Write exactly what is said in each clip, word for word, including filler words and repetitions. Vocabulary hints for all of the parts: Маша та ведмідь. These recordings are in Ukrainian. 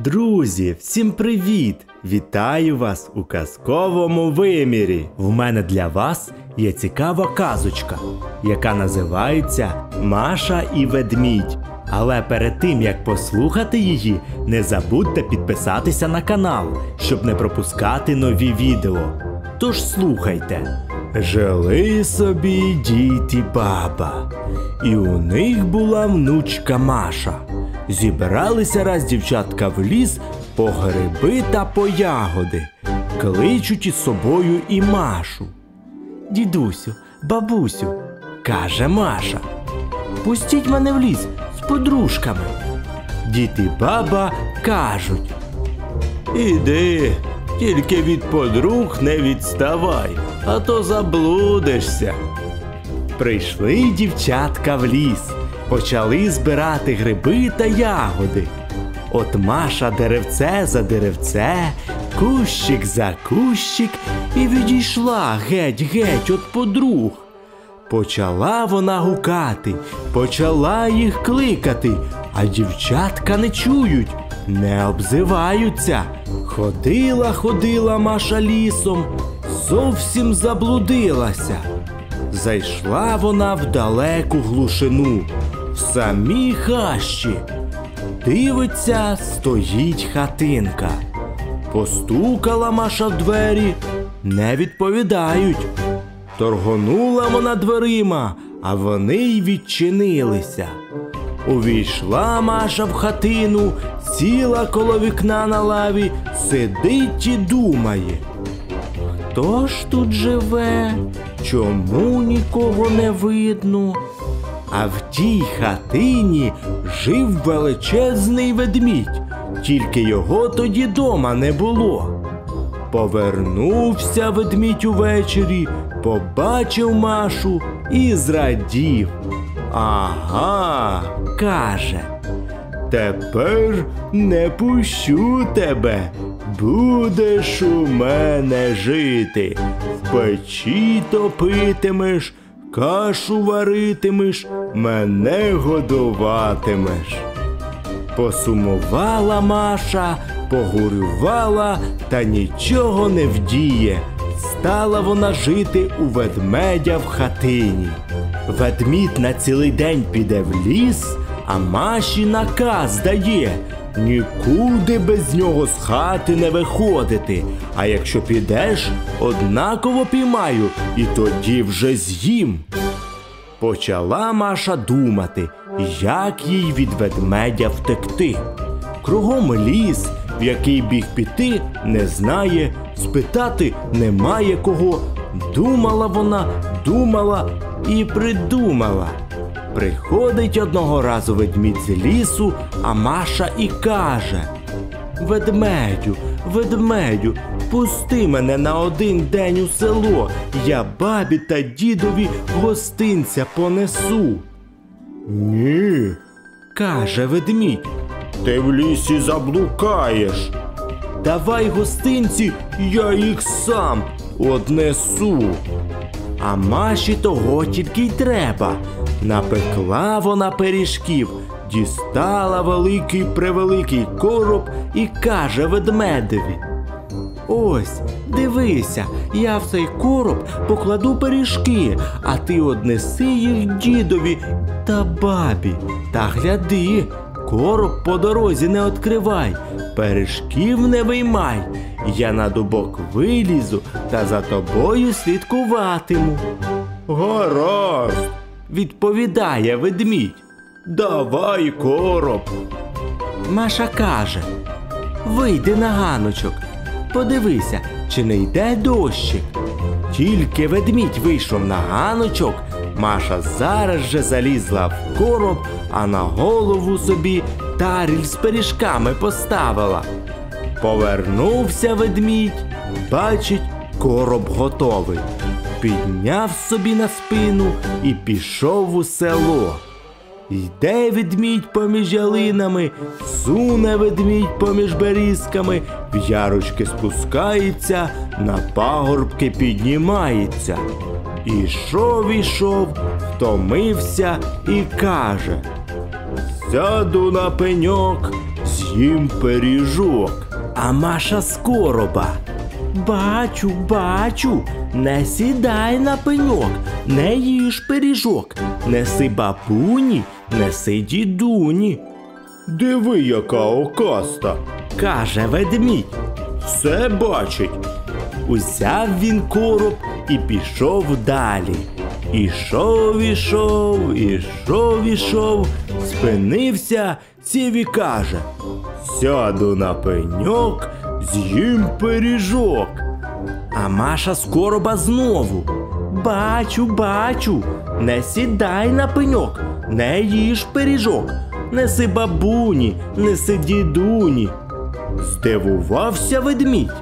Друзі, всім привіт! Вітаю вас у казковому вимірі! В мене для вас є цікава казочка, яка називається «Маша і ведмідь». Але перед тим, як послухати її, не забудьте підписатися на канал, щоб не пропускати нові відео. Тож слухайте. Жили собі дід і баба, і у них була внучка Маша. Зібралися раз дівчатка в ліс по гриби та по ягоди, кличуть із собою і Машу. «Дідусю, бабусю, – каже Маша, – пустіть мене в ліс з подружками». Дід і баба кажуть: «Іди, тільки від подруг не відставай, а то заблудишся». Прийшли дівчатка в ліс. Почали збирати гриби та ягоди. От Маша деревце за деревце, кущик за кущик, і відійшла геть-геть від подруг. Почала вона гукати, почала їх кликати, а дівчатка не чують, не обзиваються. Ходила-ходила Маша лісом, зовсім заблудилася. Зайшла вона в далеку глушину, в самі хащі. Дивиться, стоїть хатинка. Постукала Маша в двері, не відповідають. Торгонула вона дверима, а вони й відчинилися. Увійшла Маша в хатину, сіла коло вікна на лаві, сидить і думає: хто ж тут живе? Чому нікого не видно? А в тій хатині жив величезний ведмідь, тільки його тоді дома не було. Повернувся ведмідь увечері, побачив Машу і зрадів. «Ага, – каже, – тепер не пущу тебе. Будеш у мене жити, в печі топитимеш, кашу варитимеш, мене годуватимеш». Посумувала Маша, погорювала, та нічого не вдіє. Стала вона жити у ведмедя в хатині. Ведмідь на цілий день піде в ліс, а Маші наказ дає: нікуди без нього з хати не виходити, а якщо підеш, однаково піймаю і тоді вже з'їм. Почала Маша думати, як їй від ведмедя втекти. Кругом ліс, в який біг піти, не знає, спитати немає кого. Думала вона, думала і придумала. Приходить одного разу ведмідь з лісу, а Маша і каже: «Ведмедю, ведмедю, пусти мене на один день у село, я бабі та дідові гостинця понесу». «Ні, – каже ведмідь, – ти в лісі заблукаєш. Давай гостинці, я їх сам однесу». А Маші того тільки й треба. Напекла вона пиріжків, дістала великий-превеликий короб і каже ведмедеві: «Ось, дивися, я в цей короб покладу пиріжки, а ти однеси їх дідові та бабі. Та гляди, короб по дорозі не відкривай, пиріжків не виймай, я на дубок вилізу та за тобою слідкуватиму». «Гаразд! – відповідає ведмідь, – давай короб». Маша каже: «Вийди на ганочок, подивися, чи не йде дощик». Тільки ведмідь вийшов на ганочок, Маша зараз же залізла в короб, а на голову собі таріль з пиріжками поставила. Повернувся ведмідь, бачить, короб готовий. Підняв собі на спину і пішов у село. Йде ведмідь поміж ялинами, суне ведмідь поміж берізками, в ярочки спускається, на пагорбки піднімається. Ішов, ішов, втомився і каже: «Сяду на пеньок, їм пиріжок, а Маша з короба. Бачу, бачу, не сідай на пеньок, не їж пиріжок, неси бабуні, неси дідуні. Диви, яка окаста, каже ведмідь. Все бачить. Узяв він короб і пішов далі. Ішов, ішов, ішов, ішов, спинився, сів і каже: сяду на пеньок, з'їм пиріжок. А Маша з короба знову: бачу, бачу, не сідай на пеньок, не їж пиріжок, неси бабуні, неси дідуні. Здивувався ведмідь.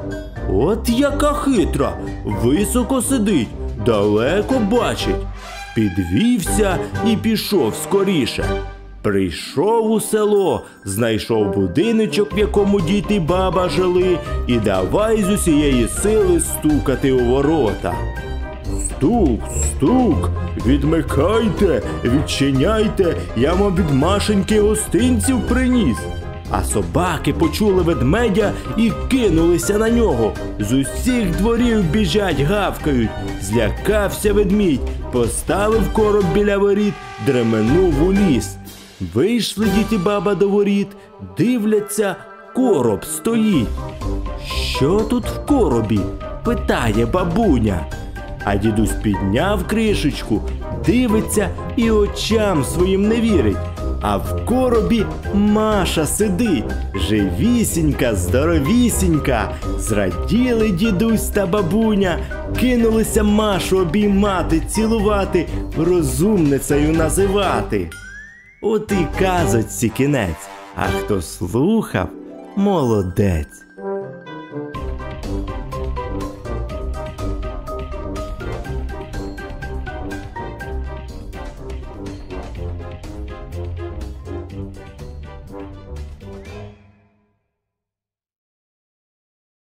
От яка хитра, високо сидить, далеко бачить. Підвівся і пішов скоріше. Прийшов у село, знайшов будиночок, в якому дід і баба жили, і давай з усієї сили стукати у ворота. Стук, стук, відмикайте, відчиняйте, я вам від Машеньки гостинців приніс. А собаки почули ведмедя і кинулися на нього. З усіх дворів біжать, гавкають. Злякався ведмідь, поставив короб біля воріт, дременув у ліс. Вийшли дід і баба до воріт, дивляться, короб стоїть. «Що тут в коробі?» – питає бабуня. А дідусь підняв кришечку, дивиться і очам своїм не вірить. А в коробі Маша сидить, живісінька, здоровісінька. Зраділи дідусь та бабуня, кинулися Машу обіймати, цілувати, розумницею називати. От і казочці кінець, а хто слухав, молодець.